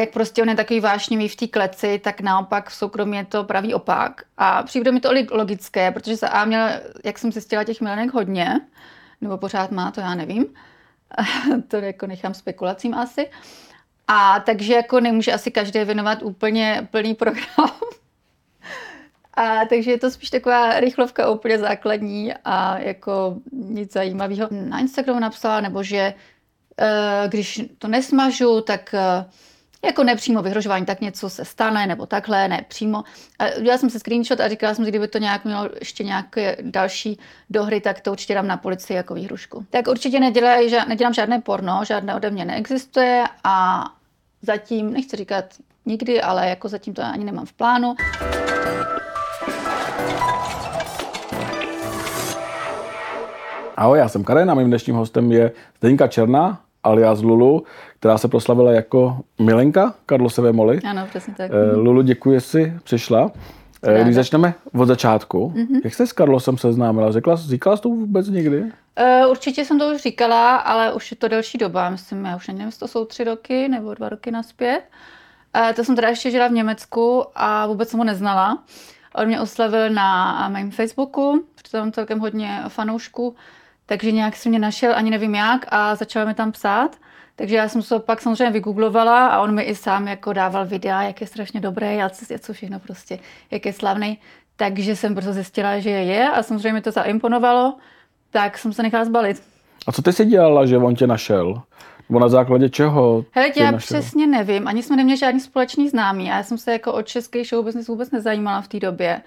Jak prostě on je takový vášnivý v té kleci, tak naopak v soukromí je to pravý opak. A přijde mi to logické, protože za A měl, jak jsem zjistila, těch milenek hodně, nebo pořád má, to já nevím. To jako nechám spekulacím asi. A takže jako nemůže asi každý věnovat úplně plný program. A takže je to spíš taková rychlovka úplně základní a jako nic zajímavého. Na Instagramu napsala, nebo že když to nesmažu, tak jako nepřímo vyhrožování, tak něco se stane, nebo takhle, nepřímo. Dělala jsem se screenshot a říkala jsem si, kdyby to nějak mělo ještě nějaké další dohry, tak to určitě dám na policii jako výhrušku. Tak určitě nedělám žádné porno, žádné ode mě neexistuje a zatím, nechci říkat nikdy, ale jako zatím to ani nemám v plánu. Ahoj, já jsem Karen a mým dnešním hostem je Zdeňka Černá, alias Lulu, která se proslavila jako milenka Carlosové Moly. Ano, přesně tak. Lulu, děkuji, jestli přišla. Když začneme od začátku, jak jste s Carlosem seznámila? Říkala jsi to vůbec někdy? Určitě jsem to už říkala, ale už je to delší doba. Myslím, já už nevím, jestli to jsou 3 roky nebo 2 roky nazpět. To jsem teda ještě žila v Německu a vůbec jsem ho neznala. On mě oslavil na mém Facebooku, protože tam celkem hodně fanoušků. Takže nějak si mě našel, ani nevím jak, a začala mi tam psát. Takže já jsem se pak samozřejmě vygooglovala a on mi i sám jako dával videa, jak je strašně dobrý, co všechno prostě, jak je slavný. Takže jsem prostě zjistila, že je a samozřejmě mi to zaimponovalo, tak jsem se nechala zbalit. A co ty si dělala, že on tě našel? Nebo na základě čeho? Hele, já přesně nevím, ani jsme neměli žádný společný známý a já jsem se jako o český showbusiness vůbec nezajímala v té době.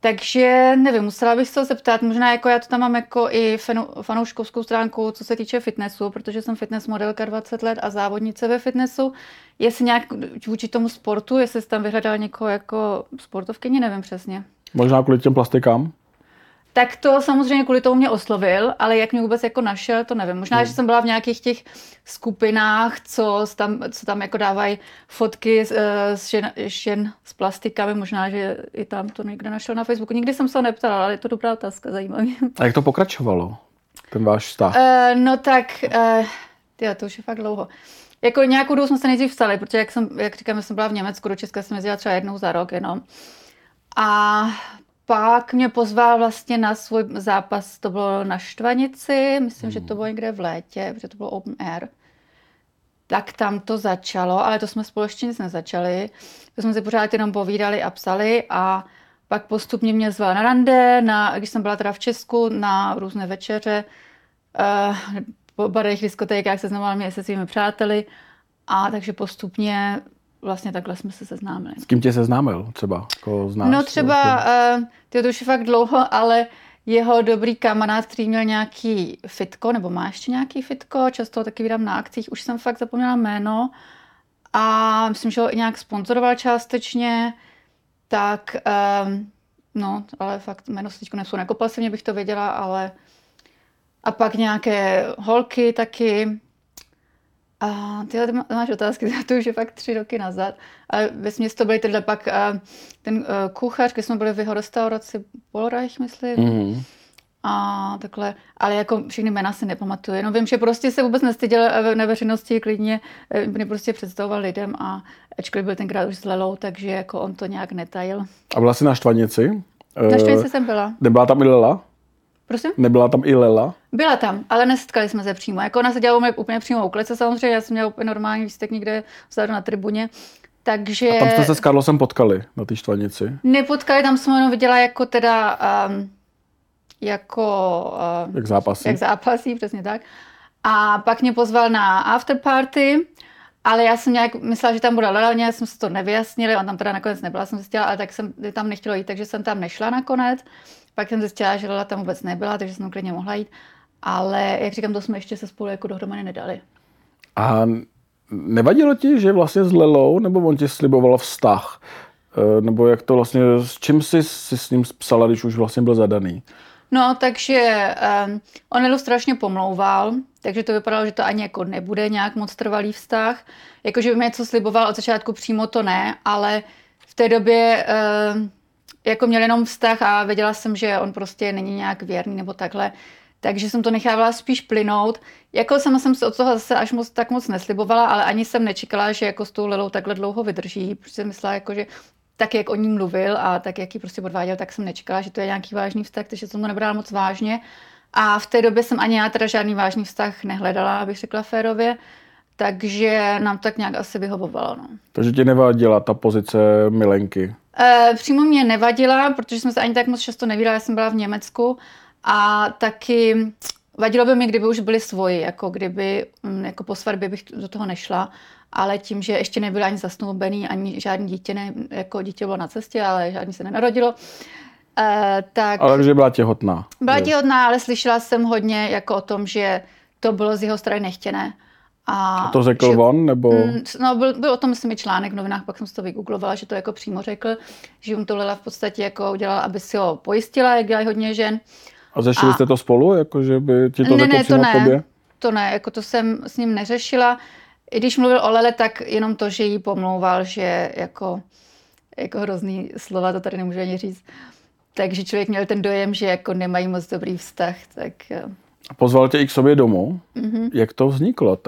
Takže nevím, musela bych se zeptat, možná jako já to tam mám jako i fanouškovskou stránku, co se týče fitnessu, protože jsem fitness modelka 20 let a závodnice ve fitnessu. Jestli nějak vůči tomu sportu, jestli jsi tam vyhledal někoho jako sportovkyni, nevím přesně. Možná kvůli těm plastikám? Tak to samozřejmě kvůli tomu mě oslovil, ale jak mě vůbec jako našel, to nevím. Možná, že jsem byla v nějakých těch skupinách, co tam jako dávají fotky z žen s plastikami, možná, že i tam to někdo našel na Facebooku. Nikdy jsem se neptala, ale je to dobrá otázka, zajímavý. A jak to pokračovalo, ten váš vztah? To už je fakt dlouho. Jako nějakou dobu jsme se nejdřív vstali, protože jak říkám, jsem byla v Německu, do Česka jsem jezdila třeba jednou za rok jenom. A pak mě pozval vlastně na svůj zápas, to bylo na Štvanici, myslím, že to bylo někde v létě, protože to bylo open air. Tak tam to začalo, ale to jsme spolu ještě nic nezačali. To jsme si pořád jenom povídali a psali a pak postupně mě zval na rande, když jsem byla teda v Česku, na různé večeře, po barech, diskotékách, seznamoval mě se svými přáteli a takže postupně vlastně takhle jsme se seznámili. S kým tě seznámil třeba? Koho znáš? No třeba, to už je fakt dlouho, ale jeho dobrý kamarád, který měl nějaký fitko, nebo má ještě nějaký fitko, často taky vydám na akcích, už jsem fakt zapomněla jméno a myslím, že ho i nějak sponzoroval částečně, tak ale fakt jméno se teď nevzpomínám, jako pasivně bych to věděla, ale a pak nějaké holky taky. A tyhle máš otázky, to už je fakt 3 roky nazad. A vesměs to byly tyhle pak ten kuchař, když jsme byli v jeho restauraci Polreich, myslím. A takhle, ale jako všechny jména si nepamatuju. No vím, že prostě se vůbec nestyděl na veřejnosti, klidně mě prostě představoval lidem a ačkoliv byl tenkrát už s Lelou, takže jako on to nějak netajil. A byla jsi na Štvanici? Na Štvanici jsem byla. Nebyla tam i Lela? Prosím? Nebyla tam i Lela? Byla tam, ale nesetkali jsme se přímo. Jako ona se dělala úplně přímo u klece samozřejmě, já jsem měla úplně normální výstek někde vzadu na tribuně. Takže... A tam jste se s Carlosem potkali na té Štvanici? Nepotkali, tam jsem jenom viděla jako teda... jak zápasí. Jak zápasí, přesně tak. A pak mě pozval na afterparty, ale já jsem nějak myslela, že tam bude Lela, nějak jsme se to nevyjasnili, on tam teda nakonec nebyla, jsem zjistila, ale tak jsem tam nechtěla jít, takže jsem tam nešla nakonec. Pak jsem zjistila, že Lela tam vůbec nebyla, takže jsem klidně mohla jít. Ale jak říkám, to jsme ještě se spolu jako dohromady nedali. A nevadilo ti, že vlastně s Lelou, nebo on ti sliboval vztah? Nebo jak to vlastně, s čím jsi s ním psala, když už vlastně byl zadaný? No, takže on Lelu strašně pomlouval, takže to vypadalo, že to ani jako nebude nějak moc trvalý vztah. Jakože by mě něco sliboval od začátku přímo, to ne, ale v té době... jako měl jenom vztah a věděla jsem, že on prostě není nějak věrný nebo takhle, takže jsem to nechávala spíš plynout. Jako sama jsem se od toho zase až moc, tak moc neslibovala, ale ani jsem nečekala, že jako s tou Lelou takhle dlouho vydrží, protože jsem myslela, jako, že tak, jak o ní mluvil a tak, jak ji prostě podváděl, tak jsem nečekala, že to je nějaký vážný vztah, takže jsem to nebrala moc vážně. A v té době jsem ani já teda žádný vážný vztah nehledala, abych řekla férově, takže nám tak nějak asi vyhovovalo. No. Takže ti nevadila ta pozice milenky? Přímo mě nevadila, protože jsme se ani tak moc často nevídali, já jsem byla v Německu a taky vadilo by mi, kdyby už byli svoji, jako kdyby jako po svatbě bych do toho nešla, ale tím, že ještě nebyl ani zasnoubený, ani žádný dítě, ne, jako dítě bylo na cestě, ale žádný se nenarodilo. Tak, ale že byla těhotná. Byla těhotná, ale slyšela jsem hodně jako o tom, že to bylo z jeho strany nechtěné. A to řekl že, on? Nebo? No, byl o tom myslím i článek v novinách, pak jsem si to vygooglovala, že to jako přímo řekl, že mu to Lela v podstatě jako udělala, aby si ho pojistila, jak dělají hodně žen. A řešili jste to spolu, jako že by ti to řekl přímo k tobě? Ne, jako to jsem s ním neřešila. I když mluvil o Lele, tak jenom to, že jí pomlouval, že jako hrozný slova, to tady nemůžu ani říct. Takže člověk měl ten dojem, že jako nemají moc dobrý vztah. Tak... Pozval tě i k sobě domů. Mm-hmm. Jak to vzniklo?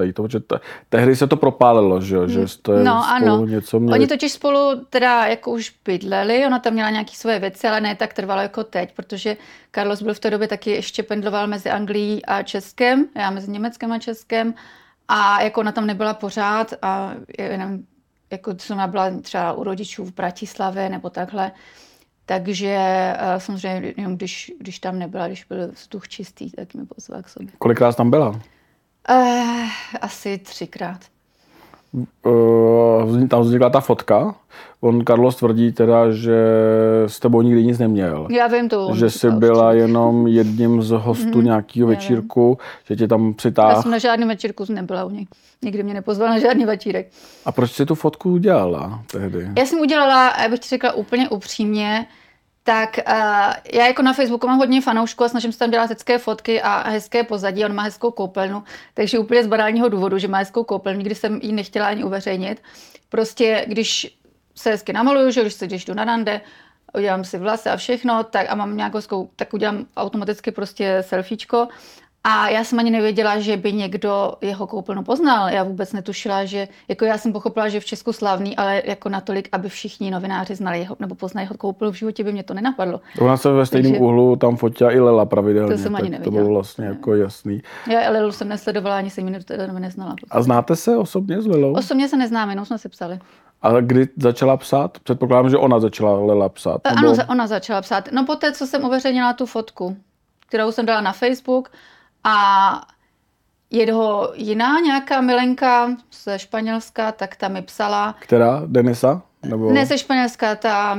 Tehdy se to propálilo, že jste spolu něco měli. Oni totiž spolu teda jako už bydleli, ona tam měla nějaké svoje věci, ale ne tak trvalo jako teď, protože Carlos byl v té době taky ještě pendloval mezi Anglií a Českem, já mezi Německem a Českem a jako ona tam nebyla pořád a jenom, jako ona byla třeba u rodičů v Bratislavě nebo takhle. Takže samozřejmě, když tam nebyla, když byl vzduch čistý, tak mi pozval k sobě. Kolikrát tam byla? Asi 3krát. Tam vznikla ta fotka. On, Carlos, tvrdí teda, že s tebou nikdy nic neměl. Já vím to. Že jsi byla určitě jenom jedním z hostů nějakého večírku, že tě tam přitáhl. Já jsem na žádném večírku nebyla u něj. Nikdy mě nepozval na žádný večírek. A proč jsi tu fotku udělala tehdy? Já jsem udělala, abych ti řekla úplně upřímně, tak já jako na Facebooku mám hodně fanoušků a snažím se tam dělat hezké fotky a hezké pozadí. On má hezkou koupelnu, takže úplně z banálního důvodu, že má hezkou koupelnu, nikdy jsem ji nechtěla ani uveřejnit. Prostě když se hezky namaluju, že když jdu na rande, udělám si vlasy a všechno, tak a mám nějakou, tak udělám automaticky prostě selfiečko. A já jsem ani nevěděla, že by někdo jeho koupelnu poznal. Já vůbec netušila, že jako já jsem pochopila, že v Česku slavný, ale jako natolik, aby všichni novináři znali jeho nebo poznali jeho koupelnu, v životě by mě to nenapadlo. Ona se ve stejném úhlu tam fotila i Lela pravidelně. To jsem ani nevěděla. To bylo vlastně jako jasný. Já Lelu jsem nesledovala, ani se ji neznala. A znáte se osobně s Lelou? Osobně se neznáme, jenom jsme si psali. A kdy začala psát? Předpokládám, že ona začala Lela psát. Nebo... Ano, ona začala psát. No poté, co jsem uveřejnila tu fotku, kterou jsem dala na Facebook. A jeho jiná nějaká milenka ze Španělska, tak ta mi psala... Která? Denisa? Nebo... Ne, ze Španělska, ta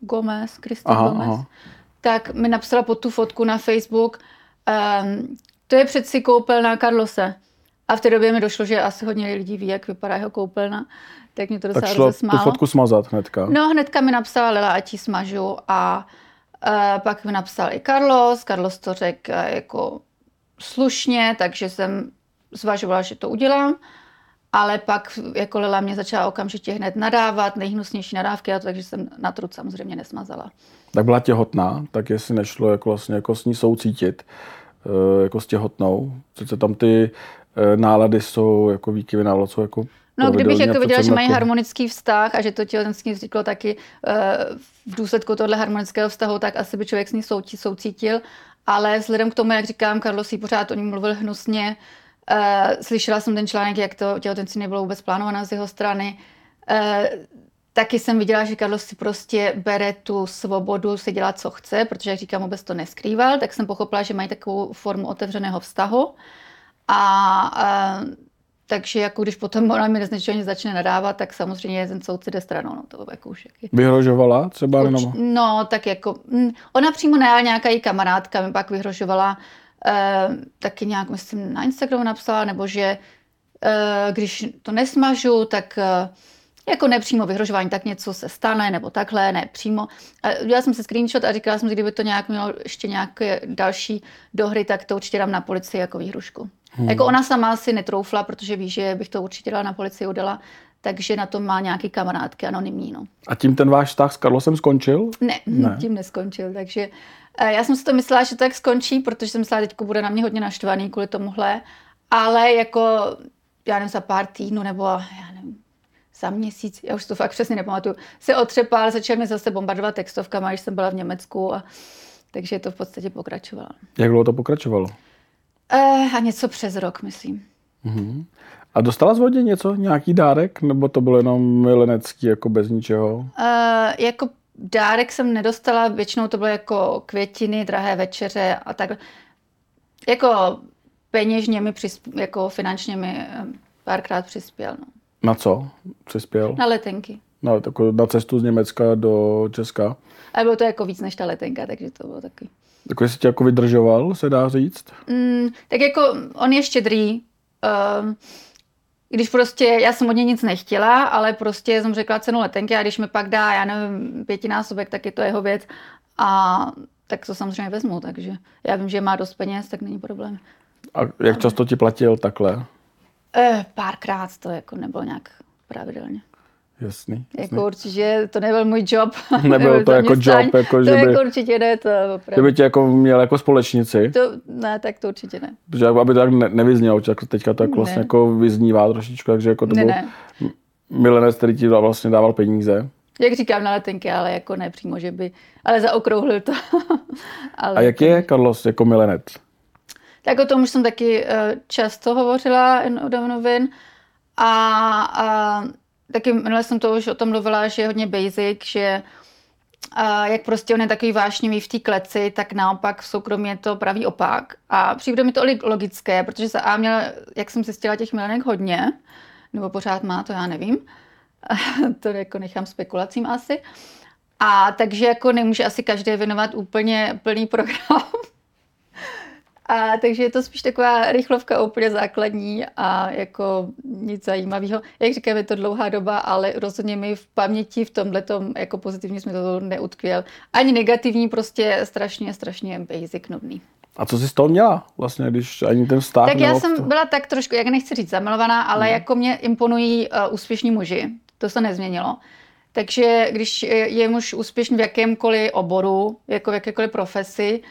Gómez, Cristy Gómez. Aha. Tak mi napsala pod tu fotku na Facebook, to je přeci koupelna Carlose. A v té době mi došlo, že asi hodně lidí ví, jak vypadá jeho koupelna. Tak mě to docela rozesmálo. Tak šlo tu fotku smazat hnedka? No, hnedka mi napsala Lela, ať ji smažu a... Pak mi napsal i Carlos to řekl jako slušně, takže jsem zvažovala, že to udělám, ale pak jako Lela mě začala okamžitě hned nadávat, nejhnusnější nadávky, a to, takže jsem na truc samozřejmě nesmazala. Tak byla těhotná, tak jestli nešlo jako vlastně jako s ní soucítit, jako s těhotnou, přece tam ty nálady jsou, jako výkyvy nálad jsou jako... No, kdybych jako viděla, že mají harmonický vztah a že to těhotenství vzniklo taky v důsledku tohle harmonického vztahu, tak asi by člověk s ní soucítil. Ale vzhledem k tomu, jak říkám, Carlos jí pořád o ní mluvil hnusně. Slyšela jsem ten článek, jak to těhotenství nebylo vůbec plánované z jeho strany. Taky jsem viděla, že Carlos si prostě bere tu svobodu si dělat, co chce, protože, jak říkám, vůbec to neskrýval. Tak jsem pochopila, že mají takovou formu otevřeného vztahu. A... Takže jako když potom ona mi neznačeně začne nadávat, tak samozřejmě ten soudce jde stranou. No, to jako už jaký. Vyhrožovala třeba? No, tak jako... Ona přímo nejala, nějaká její kamarádka mi pak vyhrožovala. Taky nějak, myslím, na Instagramu napsala, nebo že když to nesmažu, tak jako nepřímo vyhrožování, tak něco se stane, nebo takhle, nepřímo. Udělala jsem se screenshot a říkala jsem si, kdyby to nějak mělo ještě nějaké další dohry, tak to určitě dám na policii jako výhrušku. Jako ona sama si netroufla, protože ví, že bych to určitě dala na policii, udala, takže na tom má nějaký kamarádky anonymní. No. A tím ten váš vztah s Carlosem skončil? Ne, tím neskončil, takže já jsem si to myslela, že to tak skončí, protože jsem myslela, že teďko bude na mě hodně naštvaný kvůli tomuhle, ale jako, já nevím, za pár týdnů nebo já nevím, za měsíc, já už to fakt přesně nepamatuju, se otřepal, začal mě zase bombardovat textovkama, když jsem byla v Německu, a takže to v podstatě pokračovalo. Jak dlouho to pokračovalo? A něco přes rok, myslím. Uhum. A dostala z vodě něco? Nějaký dárek? Nebo to bylo jenom milenecký, jako bez ničeho? Jako dárek jsem nedostala, většinou to bylo jako květiny, drahé večeře a tak. Jako peněžně mi, jako finančně mi párkrát přispěl. No. Na co přispěl? Na letenky. Na cestu z Německa do Česka? A bylo to jako víc než ta letenka, takže to bylo taky. Tak jestli tě jako vydržoval, se dá říct? Tak jako on je štědrý. Když prostě, já jsem od něj nic nechtěla, ale prostě jsem řekla cenu letenky a když mi pak dá, já nevím, 5násobek, tak je to jeho věc. A tak to samozřejmě vezmu, takže já vím, že má dost peněz, tak není problém. A jak často ti platil takhle? Párkrát to jako nebylo nějak pravidelně. Jasný. Jako určitě to nebyl můj job. Nebyl to jako job, jako že by... To jako určitě ne, to opravdu. Kdyby tě jako měl jako společnici? To, ne, tak to určitě ne. Protože aby to tak nevyznělo, teďka to jako vlastně jako vyznívá trošičku, takže jako to byl milenec, který ti vlastně dával peníze. Jak říkám, na letenky, ale jako ne přímo, že by... Ale zaokrouhlil to. Ale a jak je Carlos jako milenec? Tak o tom už jsem taky často hovořila do novin a taky minule jsem to už o tom mluvila, že je hodně basic, že jak prostě on je takový vášnivý v té kleci, tak naopak v soukromí je to pravý opak. A přijde mi to logické, protože za A měla, jak jsem zjistila, těch milenek hodně, nebo pořád má, to já nevím. To jako nechám spekulacím asi. A takže jako nemůže asi každý věnovat úplně plný program. A takže je to spíš taková rychlovka úplně základní a jako nic zajímavého. Jak říkám, je to dlouhá doba, ale rozhodně mi v paměti v tomhletom jako pozitivně jsme to neutkvěl. Ani negativní, prostě strašně basic, nudný. A co jsi z toho měla vlastně, když ani ten vztah? Tak já jsem byla tak trošku, jak nechci říct zamilovaná, ale jako mě imponují úspěšní muži. To se nezměnilo. Takže když je muž úspěšný v jakémkoliv oboru, jako v jakékoliv profesi,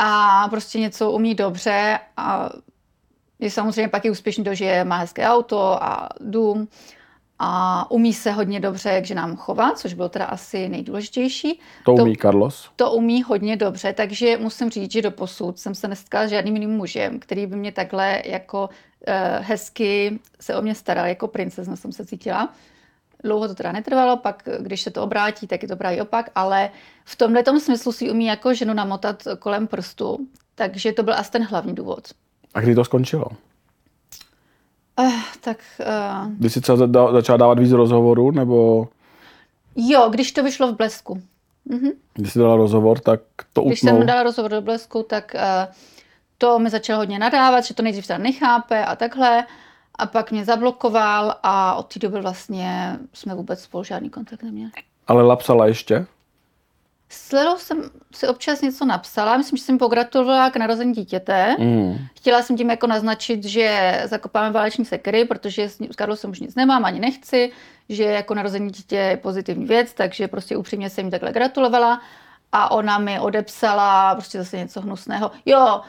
a prostě něco umí dobře a je samozřejmě pak i úspěšný to, že má hezké auto a dům a umí se hodně dobře, jak ženám chovat, což bylo teda asi nejdůležitější. To umí Carlos? To umí hodně dobře, takže musím říct, že doposud jsem se nesetkala s žádným jiným mužem, který by mě takhle jako hezky se o mě staral, jako princezna jsem se cítila. Dlouho to teda netrvalo, pak když se to obrátí, tak je to právě opak, ale v tomhletom smyslu si umí jako ženu namotat kolem prstu, takže to byl asi ten hlavní důvod. A kdy to skončilo? Když jsi začala dávat víc rozhovorů, nebo? Jo, když to vyšlo v Blesku. Mhm. Když jsi dala rozhovor, tak to utnul. Když jsem dala rozhovor do Blesku, tak to mi začalo hodně nadávat, že to nejdřív teda nechápe a takhle. A pak mě zablokoval a od té doby vlastně jsme vůbec spolu žádný kontakt neměli. Ale Lela psala ještě? S Lelou jsem si občas něco napsala. Myslím, že jsem mi pogratulovala k narození dítěte. Chtěla jsem tím jako naznačit, že zakopáme váleční sekery, protože s Carlosem už nic nemám, ani nechci, že jako narození dítě je pozitivní věc, takže prostě upřímně jsem jí takhle gratulovala a ona mi odepsala prostě zase něco hnusného. Jo,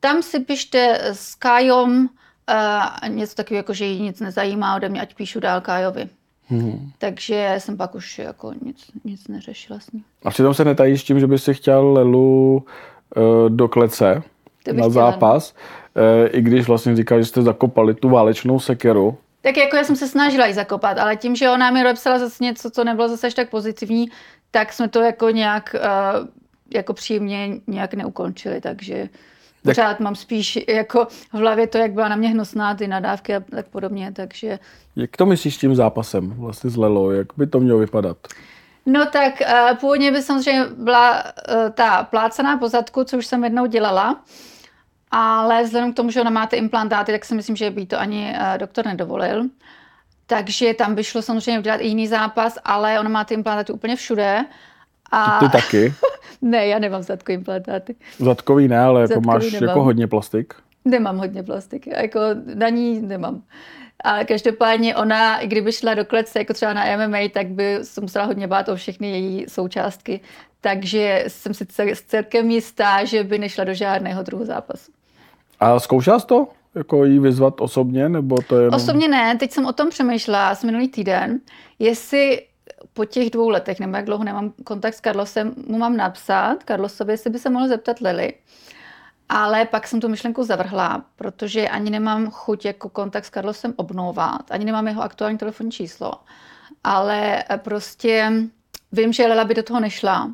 tam si pište s Kajom, něco takového, jako, že jí nic nezajímá ode mě, ať píšu dál Kájovi. Takže jsem pak už jako nic neřešila s ním. A přitom se netajíš tím, že by si chtěl Lelu do klece na zápas, i když vlastně říkal, že jste zakopali tu válečnou sekeru. Tak jako já jsem se snažila ji zakopat, ale tím, že ona mi napsala zase něco, co nebylo zase až tak pozitivní, tak jsme to jako nějak jako příjemně nějak neukončili, takže... Pořád mám spíš jako v hlavě to, jak byla na mě hnusná, ty nadávky a tak podobně, takže... Jak to myslíš tím zápasem vlastně s Lelou? Jak by to mělo vypadat? No tak původně by samozřejmě byla ta plácaná po zadku, co už jsem jednou dělala, ale vzhledem k tomu, že ona má ty implantáty, tak si myslím, že by to ani doktor nedovolil. Takže tam by šlo samozřejmě udělat i jiný zápas, ale ona má ty implantáty úplně všude. A... Ty taky? Ne, já nemám zadkový implantáty. Zadkový ne, ale zadkový jako máš nemám. Jako hodně plastik. Nemám hodně plastiky, jako na ní nemám. A každopádně ona, i kdyby šla do klece, jako třeba na MMA, tak by se musela hodně bát o všechny její součástky. Takže jsem si celkem jistá, že by nešla do žádného druhu zápasu. A zkoušela jsi to? Jako jí vyzvat osobně? Nebo to jenom... Osobně ne, teď jsem o tom přemýšlela minulý týden, jestli po těch 2 letech, nebo jak dlouho nemám kontakt s Carlosem, mu mám napsat Carlosovi, jestli by se mohl zeptat Lily. Ale pak jsem tu myšlenku zavrhla, protože ani nemám chuť jako kontakt s Carlosem obnovovat, ani nemám jeho aktuální telefonní číslo. Ale prostě vím, že Lela by do toho nešla.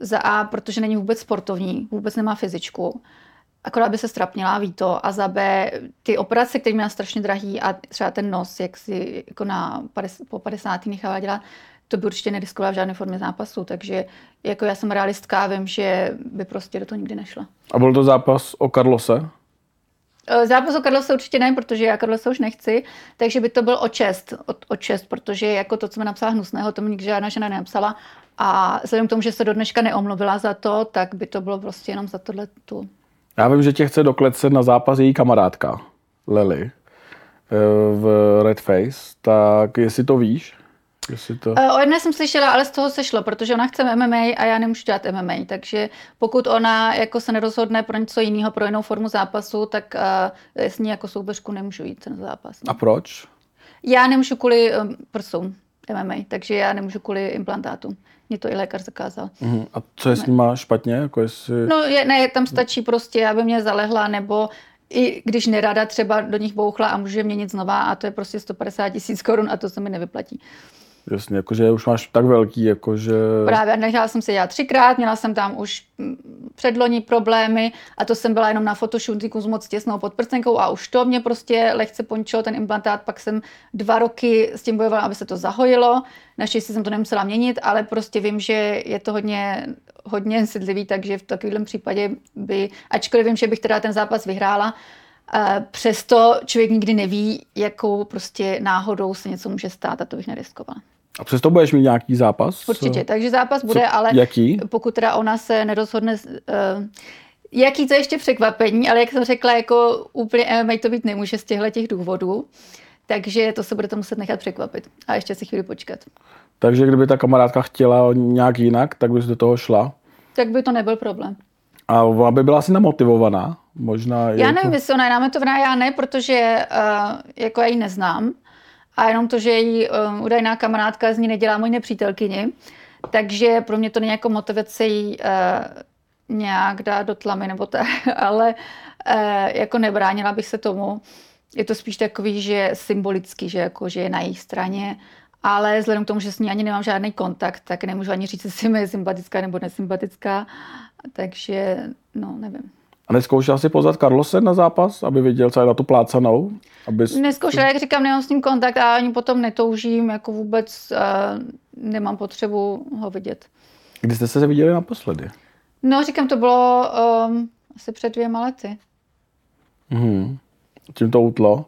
Za A, protože není vůbec sportovní, vůbec nemá fyzičku. Akorát by se strapnila, ví to. A za B, ty operace, které měla strašně drahý a třeba ten nos, jak si jako po 50. nechávala dělat, to by určitě nediskovala v žádné formě zápasu. Takže jako já jsem realistka a vím, že by prostě do toho nikdy nešla. A byl to zápas o Carlose? Zápas o Carlose určitě ne, protože já Carlose už nechci, takže by to byl o čest, protože jako to, co mi napsala hnusného, to mi nikdy žádná žena nenapsala. A vzhledem k tomu, že se do dneška neomluvila za to, tak by to bylo prostě jenom za tohletu. Já vím, že tě chce do klece na zápas její kamarádka, Lely, v Red Face, tak jestli to víš? O jedné jsem slyšela, ale z toho se šlo, protože ona chce MMA a já nemůžu dělat MMA, takže pokud ona jako se nerozhodne pro něco jiného, pro jinou formu zápasu, tak s ní jako soubeřku nemůžu jít na zápas. Ne? A proč? Já nemůžu kvůli prsům MMA, takže já nemůžu kvůli implantátům. Mě to i lékař zakázal. Uhum. A co je s nima špatně? Jako jestli... Ne, tam stačí prostě, aby mě zalehla, nebo i když nerada třeba do nich bouchla a může měnit znova a to je prostě 150 000 korun a to se mi nevyplatí. Jasně, jakože už máš tak velký, jakože... Právě, nechala jsem se dělat 3krát, měla jsem tam už předloni problémy a to jsem byla jenom na fotoshootingu s moc těsnou podprsenkou a už to mě prostě lehce pončilo ten implantát, pak jsem 2 roky s tím bojovala, aby se to zahojilo, naštěstí jsem to nemusela měnit, ale prostě vím, že je to hodně citlivý, takže v takovém případě by, ačkoliv vím, že bych teda ten zápas vyhrála, přesto člověk nikdy neví, jakou prostě náhodou se něco může stát a to bych neriskovala. A přesto budeš mít nějaký zápas? Určitě, takže zápas bude, ale jaký? Pokud teda ona se nerozhodne, jaký to ještě překvapení, ale jak jsem řekla, jako úplně MMA to být nemůže z těch důvodů, takže to se bude to muset nechat překvapit a ještě si chvíli počkat. Takže kdyby ta kamarádka chtěla nějak jinak, tak bys do toho šla? Tak by to nebyl problém. A ona by byla asi namotivovaná? Možná já nevím, jestli ona je námetovná, já ne, protože jako já ji neznám. A jenom to, že její údajná kamarádka z ní nedělá moji nepřítelkyni. Takže pro mě to není jako motivace jí nějak dát do tlamy nebo tak, ale jako nebránila bych se tomu. Je to spíš takový, že symbolický, že, jako, že je na její straně. Ale vzhledem k tomu, že s ní ani nemám žádný kontakt, tak nemůžu ani říct, jestli mi je sympatická nebo nesympatická. Takže no, nevím. A neskoušela si pozvat Carlose na zápas, aby viděl, co je na tu plácanou? Neskoušela, jak říkám, nemám s ním kontakt a ani potom netoužím, jako vůbec nemám potřebu ho vidět. Kdy jste se viděli naposledy? No, říkám, to bylo asi před 2 lety. Tím to utlo.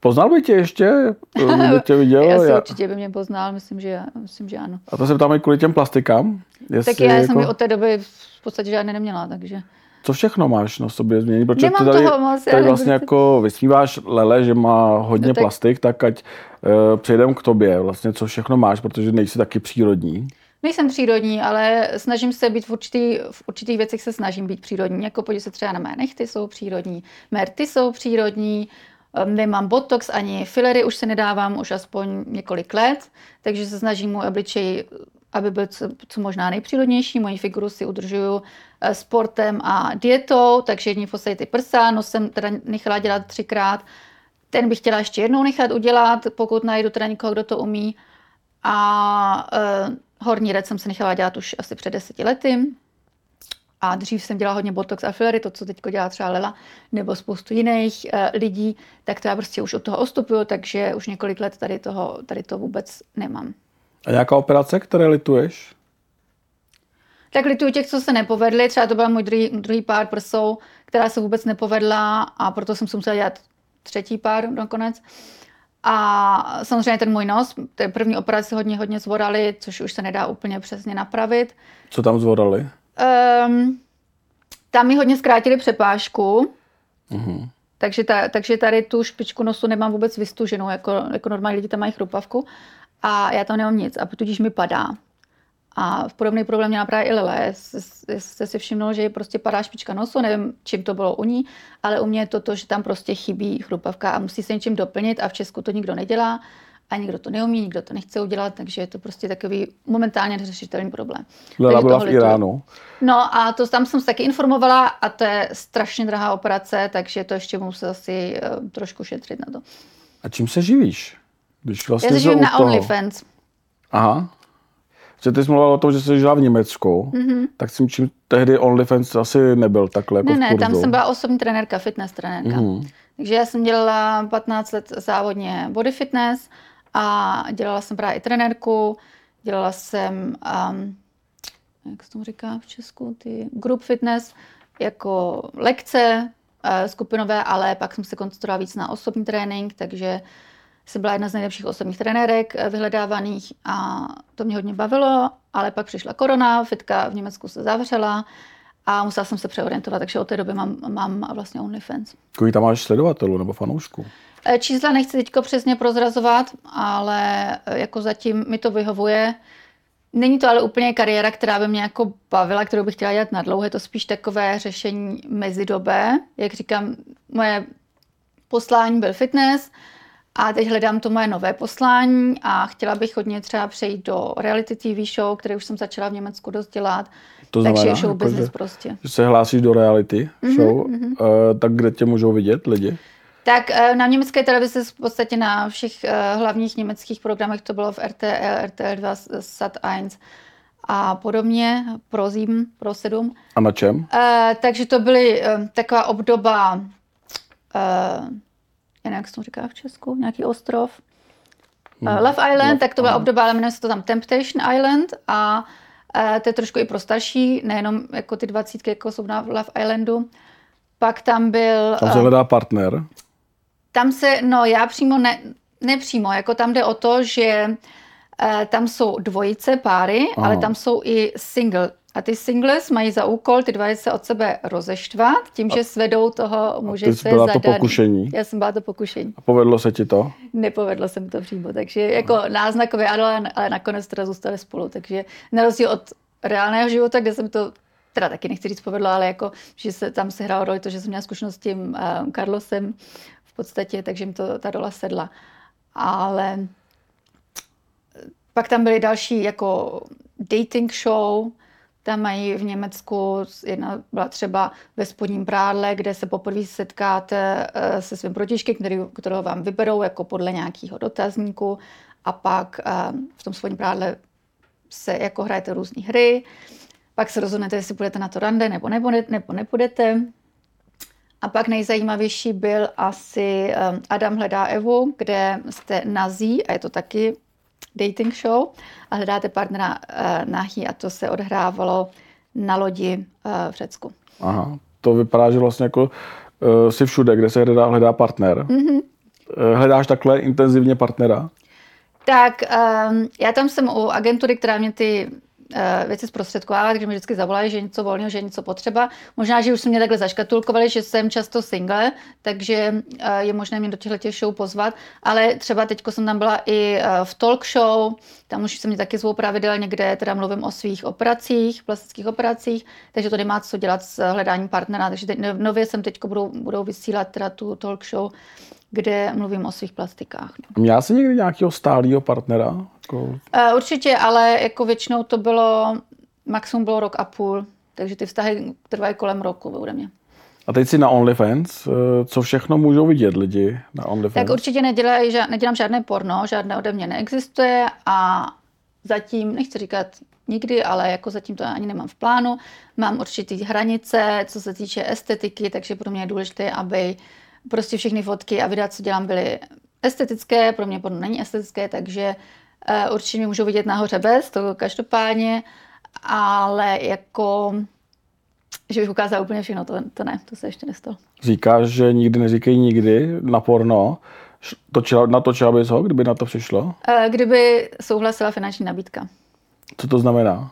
Poznal by tě ještě? By tě viděl? Já určitě by mě poznal, myslím, že ano. A to se ptáme kvůli těm plastikám? Tak já jako... jsem ji od té doby v podstatě žádné neměla, takže... Co všechno máš na sobě změnit? Protože ty tady vlastně jako vysmíváš Lele, že má hodně plastik, tak ať přejdem k tobě. Vlastně co všechno máš, protože nejsi taky přírodní. Nejsem přírodní, ale snažím se být v určitých věcech se snažím být přírodní. Jako podívej se třeba na mé nechty jsou přírodní, mé rty jsou přírodní, nemám botox ani filery, už se nedávám už aspoň několik let, takže se snažím můj obličej, aby byl co možná nejpřírodnější. Moji figuru si udržuju sportem a dietou, takže jedním v podstatě ty prsa, nos jsem teda nechala dělat 3krát. Ten bych chtěla ještě jednou nechat udělat, pokud najdu teda někoho, kdo to umí. A horní red jsem se nechala dělat už asi před 10 lety. A dřív jsem dělala hodně botox a filery, to, co teď dělá třeba Lela, nebo spoustu jiných lidí, tak to já prostě už od toho ostupuju, takže už několik let tady to vůbec nemám. A nějaká operace, které lituješ? Tak lituju těch, co se nepovedly. Třeba to byl můj druhý pár prsou, která se vůbec nepovedla a proto jsem si musela dělat 3. pár nakonec. A samozřejmě ten můj nos, ty první operace hodně zvoraly, což už se nedá úplně přesně napravit. Co tam zvorali? Tam mi hodně zkrátili přepážku Mm-hmm. Takže tady tu špičku nosu nemám vůbec vystuženou, jako normální lidi tam mají chrupavku a já tam nemám nic a tudíž mi padá. A podobný problém měla právě i Lela. Jste si všimnul, že prostě padá špička nosu, nevím, čím to bylo u ní, ale u mě je to, že tam prostě chybí chrupavka a musí se něčím doplnit a v Česku to nikdo nedělá a nikdo to neumí, nikdo to nechce udělat, takže je to prostě takový momentálně neřešitelný problém. Lela byla v Iránu. No a to tam jsem se taky informovala a to je strašně drahá operace, takže to ještě musím asi trošku šetřit na to. A čím se živíš? Když vlastně já se živím na OnlyFans. Aha. Že ty jsi mluvila o tom, že jsi žila v Německu, mm-hmm. tak jsem čím tehdy OnlyFans asi nebyl takhle jako ne, v kurzu. Ne, tam jsem byla osobní trenérka, fitness trenérka. Mm-hmm. Takže já jsem dělala 15 let závodně body fitness a dělala jsem právě i trenérku, dělala jsem, jak se tomu říká v Česku, ty group fitness, jako lekce skupinové, ale pak jsem se koncentrovala víc na osobní trénink, takže jsem byla jedna z nejlepších osobních trenérek vyhledávaných a to mě hodně bavilo, ale pak přišla korona, fitka v Německu se zavřela a musela jsem se přeorientovat, takže od té doby mám vlastně OnlyFans. Kolik tam máš sledovatelů nebo fanoušků? Čísla nechci teďko přesně prozrazovat, ale jako zatím mi to vyhovuje. Není to ale úplně kariéra, která by mě jako bavila, kterou bych chtěla dělat nadlouho, je to spíš takové řešení mezidobé. Jak říkám, moje poslání byl fitness, a teď hledám to moje nové poslání a chtěla bych hodně třeba přejít do reality TV show, které už jsem začala v Německu dost dělat. To takže znamená, show jako business prostě. Že se hlásíš do reality show, tak kde tě můžou vidět lidi? Tak na německé televizi v podstatě na všech hlavních německých programech, to bylo v RTL, RTL 2, SAT 1 a podobně, pro 7. A na čem? Takže to byly taková obdoba... jak se to říká v Česku, nějaký ostrov. Love Island, tak to byla obdoba, ale jmenuje se to tam Temptation Island a to je trošku i pro starší, nejenom jako ty 20, jako jsou na Love Islandu. Pak tam byl... Tam se hledá partner. Tam se, no já přímo, nepřímo, jako tam jde o to, že tam jsou dvojice páry, aha. ale tam jsou i single. A ty singles mají za úkol ty dvojice od sebe rozeštvat, tím, že svedou toho muže, co je zadaný. To pokušení? Já jsem byla to pokušení. A povedlo se ti to? Nepovedlo se mi to přímo, takže jako náznakově ano, ale nakonec teda zůstali spolu. Takže na rozdíl od reálného života, kde jsem to, teda taky nechci říct povedlo, ale jako, že se tam se hrálo roli to, že jsem měla zkušenost s tím Carlosem v podstatě, takže mi to ta dola sedla. Ale pak tam byly další jako dating show, tam mají v Německu, jedna byla třeba ve spodním prádle, kde se poprvé setkáte se svým protějškem, kterého vám vyberou jako podle nějakého dotazníku a pak v tom spodním prádle se jako hrajete různé hry, pak se rozhodnete, jestli půjdete na to rande nebo nepůjdete. A pak nejzajímavější byl asi Adam hledá Evu, kde jste nazí a je to taky dating show a hledáte partnera nahý a to se odhrávalo na lodi v Řecku. Aha, to vypadá, že vlastně jako jsi všude, kde se hledá partner. Mm-hmm. Hledáš takhle intenzivně partnera? Tak já tam jsem u agentury, která mě ty věci zprostředkovala, takže mi vždycky zavolají, že je něco volného, že je něco potřeba. Možná, že už se mě takhle zaškatulkovali, že jsem často single, takže je možné mě do těchto show pozvat, ale třeba teď jsem tam byla i v talk show, tam už se mě taky zvou pravidelně, kde teda mluvím o svých operacích, plastických operacích, takže to nemá co dělat s hledáním partnera, takže nově jsem teď budou vysílat teda tu talk show, kde mluvím o svých plastikách. Měla jsi někdy nějakého stálého partnera? Určitě, ale jako většinou to bylo, maximum bylo rok a půl, takže ty vztahy trvají kolem roku ode mě. A teď si na OnlyFans, co všechno můžou vidět lidi na OnlyFans? Tak určitě nedělám žádné porno, žádné ode mě neexistuje a zatím, nechci říkat nikdy, ale jako zatím to ani nemám v plánu, mám určitý hranice, co se týče estetiky, takže pro mě je důležité, aby prostě všechny fotky a videa, co dělám, byly estetické, pro mě porno není estetické, takže určitě mě můžou vidět nahoře bez, to každopádně, ale jako, že bych ukázala úplně všechno, to ne, to se ještě nestalo. Říkáš, že nikdy neříkej nikdy na porno, natočila bys ho, kdyby na to přišlo? Kdyby souhlasila finanční nabídka. Co to znamená?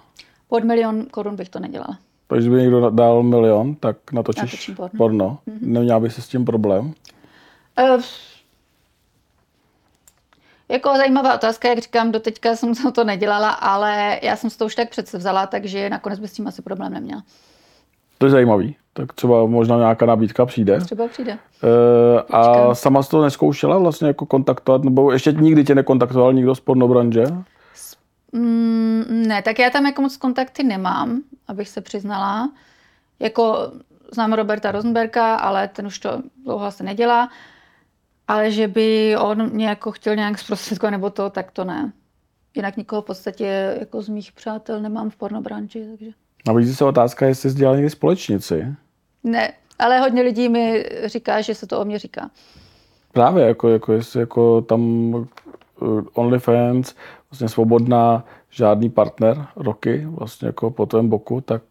Pod 1 milion korun bych to nedělala. Protože kdyby někdo dal milion, tak natočíš porno. Neměla bych si s tím problém? Jako zajímavá otázka, jak říkám, doteďka jsem to nedělala, ale já jsem si to už tak předsevzala, takže nakonec bych s tím asi problém neměla. To je zajímavý. Tak třeba možná nějaká nabídka přijde. Třeba přijde. A sama jsi to neskoušela vlastně jako kontaktovat, nebo ještě nikdy tě nekontaktoval nikdo z pornobranže? Ne, tak já tam jako moc kontakty nemám, abych se přiznala. Jako znám Roberta Rosenberga, ale ten už to dlouho se nedělá. Ale že by on mě jako chtěl nějak zprostředkovat nebo to, tak to ne. Jinak nikoho v podstatě jako z mých přátel nemám v pornobranži, takže... Nabízí se otázka, jestli jsi dělal někdy společnici. Ne, ale hodně lidí mi říká, že se to o mě říká. Právě, jako jestli jako tam OnlyFans, vlastně svobodná, žádný partner roky, vlastně jako po tvém boku, tak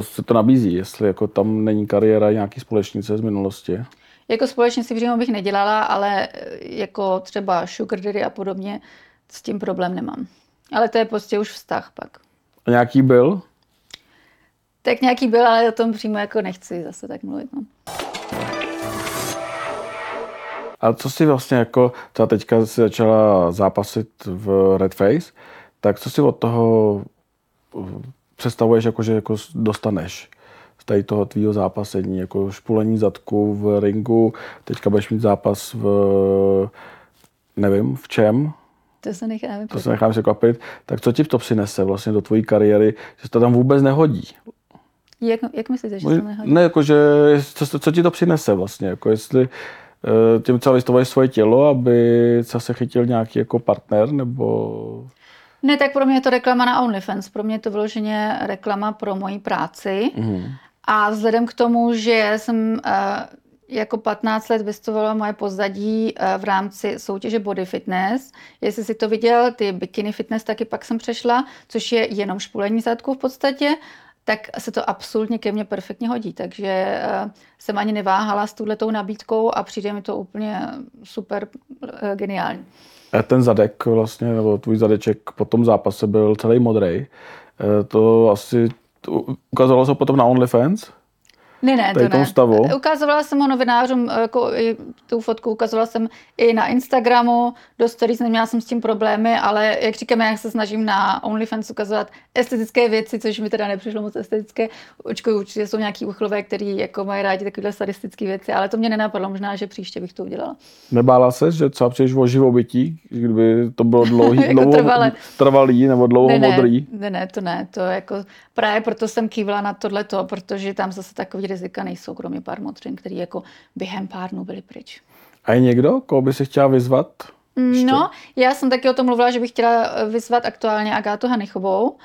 se to nabízí, jestli jako tam není kariéra nějaký společnice z minulosti. Jako společnici přímo bych nedělala, ale jako třeba sugar daddy a podobně, s tím problém nemám. Ale to je prostě už vztah pak. A nějaký byl? Tak nějaký byl, ale o tom přímo jako nechci zase tak mluvit. No. A co si vlastně jako, třeba teďka si začala zápasit v Red Face, tak co si od toho představuješ, jako, že jako dostaneš z tady toho tvýho zápasení, jako špulení zadku v ringu, teďka budeš mít zápas v, nevím, v čem? To se necháme překvapit. Tak co ti to přinese vlastně do tvojí kariéry, že se to tam vůbec nehodí? Jak myslíte, že se to nehodí? Ne, jakože, co ti to přinese vlastně, jako jestli tím třeba vystavuješ svoje tělo, aby se chytil nějaký jako partner, nebo... Ne, tak pro mě je to reklama na OnlyFans, pro mě je to vyloženě reklama pro moji práci. Mm. A vzhledem k tomu, že jsem jako 15 let vystupovala moje pozadí v rámci soutěže Body Fitness. Jestli si to viděl, ty bikini fitness, taky pak jsem přešla, což je jenom špulení zadku v podstatě, tak se to absolutně ke mně perfektně hodí. Takže jsem ani neváhala s touhletou nabídkou a přijde mi to úplně super geniální. A ten zadek vlastně, nebo tvůj zadeček po tom zápase byl celý modrej. To asi ukázalo se potom na OnlyFans? Ne, to ne. Stavu. Ukazovala jsem ho novinářům, jako tu fotku ukazovala jsem i na Instagramu, do stories neměla jsem s tím problémy, ale jak říkám, já se snažím na OnlyFans ukazovat estetické věci, což mi teda nepřišlo moc estetické. Určitě jsou nějaký uchylové, který jako mají rádi takovéhle sadistické věci, ale to mě nenapadlo, možná, že příště bych to udělala. Nebála se, že třeba přijdeš o živobytí, kdyby to bylo dlouho trvalý nebo dlouho modrý? Ne, to jako právě proto jsem kývala na tohleto, protože tam zase takový rizika nejsou, kromě pár modřin, který jako během pár dnů byly pryč. A je někdo, koho by se chtěla vyzvat? Ještě? No, já jsem taky o tom mluvila, že bych chtěla vyzvat aktuálně Agátu Hanychovou,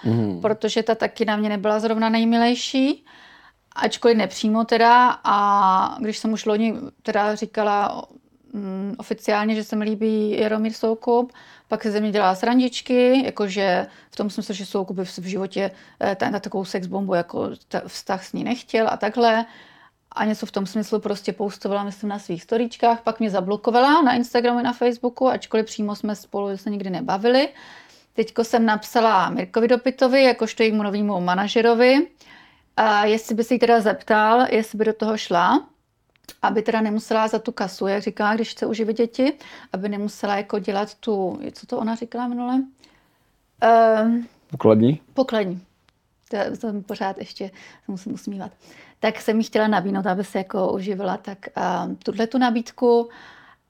protože ta taky na mě nebyla zrovna nejmilejší, ačkoliv nepřímo teda, a když jsem už loni teda říkala oficiálně, že se mi líbí Jaromír Soukup, pak se ze mě dělala srandičky, jakože v tom smyslu, že Soukup by v životě na takovou sexbombu jako vztah s ní nechtěl a takhle. A něco v tom smyslu prostě poustovala, myslím, na svých storíčkách, pak mě zablokovala na Instagramu i na Facebooku, ačkoliv přímo jsme spolu se nikdy nebavili. Teďko jsem napsala Mirkovi Dopitovi, jakožto jejímu novému manažerovi, jestli by se jí teda zeptal, jestli by do toho šla, aby teda nemusela za tu kasu, jak říká, když chce uživit děti, aby nemusela jako dělat tu, co to ona říkala minule? Pokladní. To mi pořád ještě musím usmívat. Tak jsem jí chtěla nabídnout, aby se jako uživila tak tu nabídku.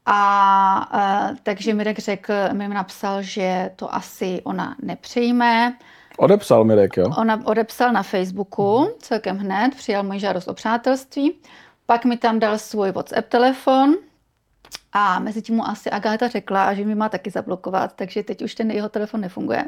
A takže Mirek řekl, mi napsal, že to asi ona nepřijme. Odepsal Mirek, jo? Ona odepsal na Facebooku celkem hned, přijal moji žádost o přátelství. Pak mi tam dal svůj WhatsApp telefon a mezi tím mu asi Agáta řekla, že mi má taky zablokovat, takže teď už ten jeho telefon nefunguje.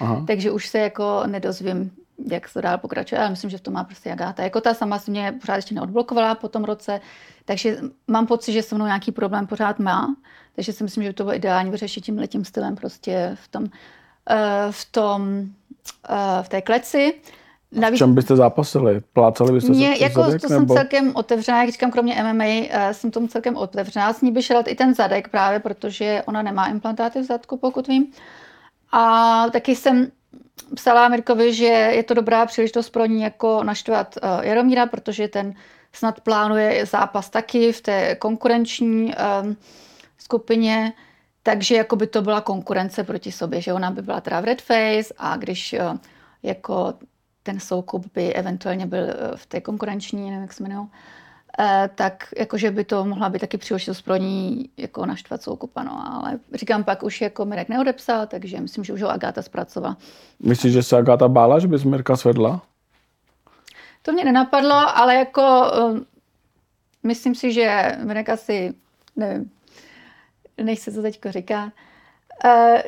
Aha. Takže už se jako nedozvím, jak se dál pokračuje, ale myslím, že v tom má prostě Agáta. Jako ta sama si mě pořád ještě neodblokovala po tom roce, takže mám pocit, že se mnou nějaký problém pořád má, takže si myslím, že by to bylo ideální vyřešit tímhletím stylem prostě v té kleci. A v čem byste zápasili? Plácali byste se přes jako zadek? To jsem celkem otevřená, jak říkám, kromě MMA jsem tomu celkem otevřená. S ní by šel i ten zadek právě, protože ona nemá implantáty v zadku, pokud vím. A taky jsem psala Mirkovi, že je to dobrá příležitost pro ní jako naštvat Jaromíra, protože ten snad plánuje zápas taky v té konkurenční skupině, takže jako by to byla konkurence proti sobě, že ona by byla teda v Red Face a když jako ten Soukup by eventuálně byl v té konkurenční, nevím jak se jmenuje, tak jakože by to mohla být taky příležitost pro ní jako naštvat Soukupa, no, ale říkám, pak už jako Mirek neodepsal, takže myslím, že už ho Agáta zpracovala. Myslíš, že se Agáta bála, že bys Mirka svedla? To mě nenapadlo, ale jako myslím si, že Mirek asi, nevím, nechci to teďko říkat,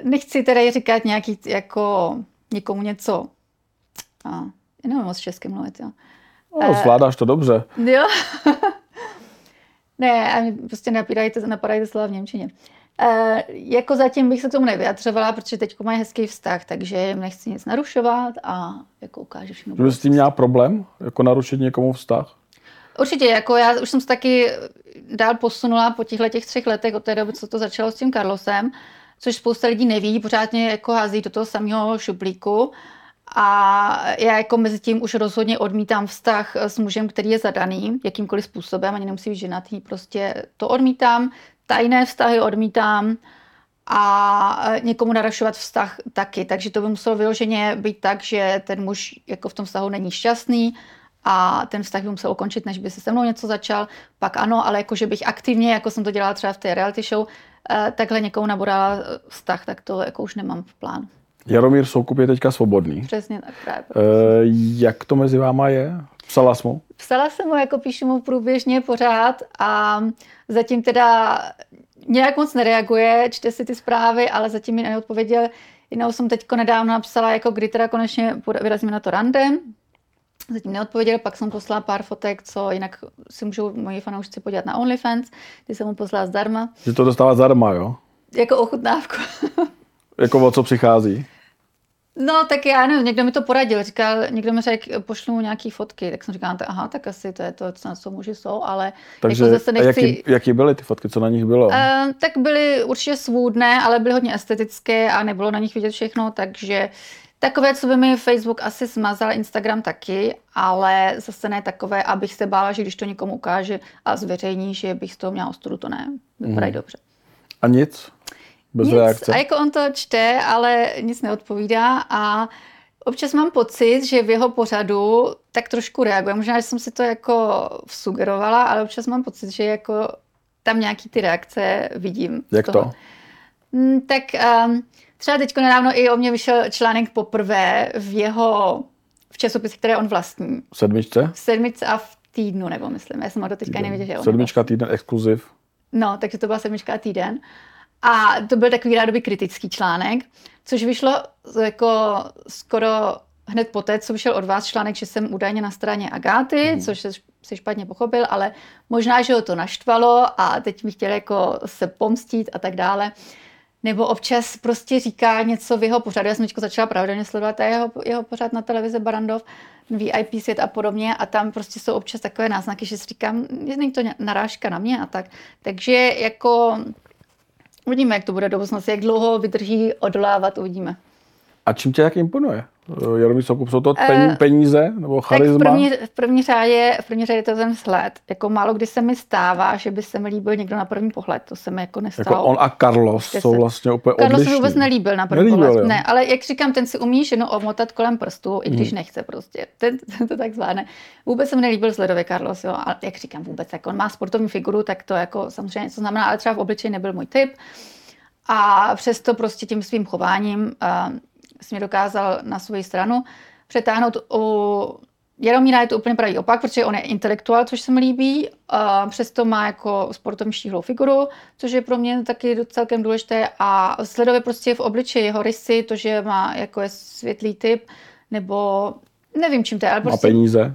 nechci teda říkat nějaký, jako někomu něco, nevím moc česky mluvit, jo. No, zvládáš to dobře. Jo. Ne, prostě napadají slova v němčině. Jako zatím bych se tomu nevyjadřovala, protože teď mají hezký vztah, takže nechci nic narušovat a jako ukáže všechno. Kdyby jsi s tím měla problém, jako narušit někomu vztah? Určitě, jako já už jsem se taky dál posunula po těch 3 letech od té doby, co to začalo s tím Carlosem, což spousta lidí neví, pořád mě jako hází do toho samého šuplíku. A já jako mezi tím už rozhodně odmítám vztah s mužem, který je zadaný, jakýmkoliv způsobem, ani nemusí být ženatý, prostě to odmítám, tajné vztahy odmítám a někomu narašovat vztah taky. Takže to by muselo vyloženě být tak, že ten muž jako v tom vztahu není šťastný a ten vztah by musel ukončit, než by se mnou něco začal, pak ano, ale jako že bych aktivně, jako jsem to dělala třeba v té reality show, takhle někomu nabodala vztah, tak to jako už nemám v plánu. Jaromír Soukup je teďka svobodný. Přesně tak, právě. Jak to mezi váma je? Psala jsi mu? Psala jsem mu, jako píšu mu průběžně pořád a zatím teda nějak moc nereaguje, čte si ty zprávy, ale zatím mi neodpověděl. Jinou jsem teďko nedávno napsala, jako kdy teda konečně vyrazíme na to rande. Zatím neodpověděl, pak jsem poslala pár fotek, co jinak si můžou moji fanoušci podívat na OnlyFans, ty jsem mu poslala zdarma. Že to dostává zdarma, jo? Jako ochutnávku. Jako o co přichází? No tak já nevím, někdo mi to poradil, říkal, někdo mi řekl, pošlu mu nějaký fotky, tak jsem říkala, aha, tak asi to je to, co muži jsou, ale takže jako zase nechci... Jaký byly ty fotky, co na nich bylo? Tak byly určitě svůdné, ale byly hodně estetické a nebylo na nich vidět všechno, takže takové, co by mi Facebook asi smazal, Instagram taky, ale zase ne takové, abych se bála, že když to někomu ukáže a zveřejní, že bych z toho měla ostudu, to ne, vypadají dobře. A nic? Nic, a jako on to čte, ale nic neodpovídá a občas mám pocit, že v jeho pořadu tak trošku reaguje. Možná, že jsem si to jako sugerovala, ale občas mám pocit, že jako tam nějaký ty reakce vidím. Jak to? Tak třeba teďko nedávno i o mě vyšel článek poprvé v časopise, které on vlastní. V Sedmičce? V Sedmičce a v Týdnu, nebo myslím, já jsem ho do teďka nevěděla. Sedmička, Týden, exkluziv. No, takže to byla Sedmička a Týden. A to byl takový rádoby kritický článek, což vyšlo jako skoro hned poté, co vyšel od vás článek, že jsem údajně na straně Agáty, což se špatně pochopil, ale možná, že ho to naštvalo a teď mi chtěl jako se pomstít a tak dále. Nebo občas prostě říká něco v jeho pořadu. Já jsem začala pravidelně sledovat jeho pořad na televizi Barandov, VIP svět a podobně a tam prostě jsou občas takové náznaky, že si říkám, že není to narážka na mě a tak. Takže jako... Uvidíme, jak to bude do budoucnosti, jak dlouho vydrží odolávat, uvidíme. A čím tě jak imponuje? Jaromír Soukup, jsou to peníze nebo charisma? Tak v první řadě je to ten vzhled. Jako málo kdy se mi stává, že by se mi líbil někdo na první pohled. To se mi jako nestalo. Jako on a Carlos jsou vlastně úplně odlišní. Carlos se vůbec nelíbil na první pohled. Jo. Ne, ale jak říkám, ten si umí ženu omotat kolem prstů, i když nechce prostě. Ten to tak zvládne. Vůbec se mi nelíbil vzhledově Carlos, jo. A jak říkám, vůbec, jak on má sportovní figuru, tak to jako samozřejmě něco znamená, ale třeba v obličeji nebyl můj typ. A přesto prostě tím svým chováním mě dokázal na svou stranu přetáhnout. U Jaromíra je to úplně pravý opak, protože on je intelektuál, což se mi líbí, přesto má jako sportovní štíhlou figuru, což je pro mě taky celkem důležité a sledově prostě v obličeji jeho rysy, to, že má jako je světlý typ, nebo nevím čím to je, ale prostě... Má peníze?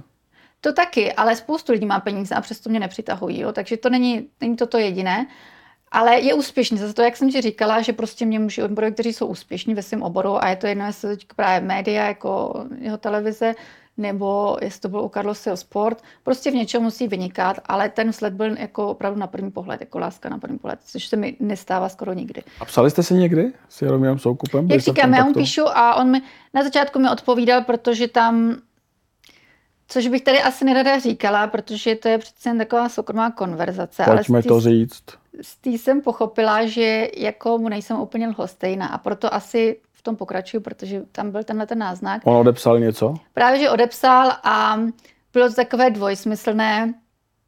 To taky, ale spoustu lidí má peníze a přesto mě nepřitahují, jo, takže to není to jediné. Ale je úspěšný, zase to, jak jsem ti říkala, že prostě mě muži odborové, kteří jsou úspěšní ve svém oboru a je to jedno, jestli právě média, jako jeho televize, nebo jestli to bylo u Carlosého Sport, prostě v něčem musí vynikat, ale ten sled byl jako opravdu na první pohled, jako láska na první pohled, což se mi nestává skoro nikdy. A psali jste si někdy s Jaromírem Soukupem? Jak říkám, já mu píšu a on mi na začátku mi odpovídal, protože tam, což bych tady asi nerada říkala, protože to je přece jen taková soukromá konverzace. Pojďme to říct. S tý jsem pochopila, že jako mu nejsem úplně lhostejná a proto asi v tom pokračuju, protože tam byl tenhle ten náznak. On odepsal něco? Právě, že odepsal a bylo to takové dvojsmyslné,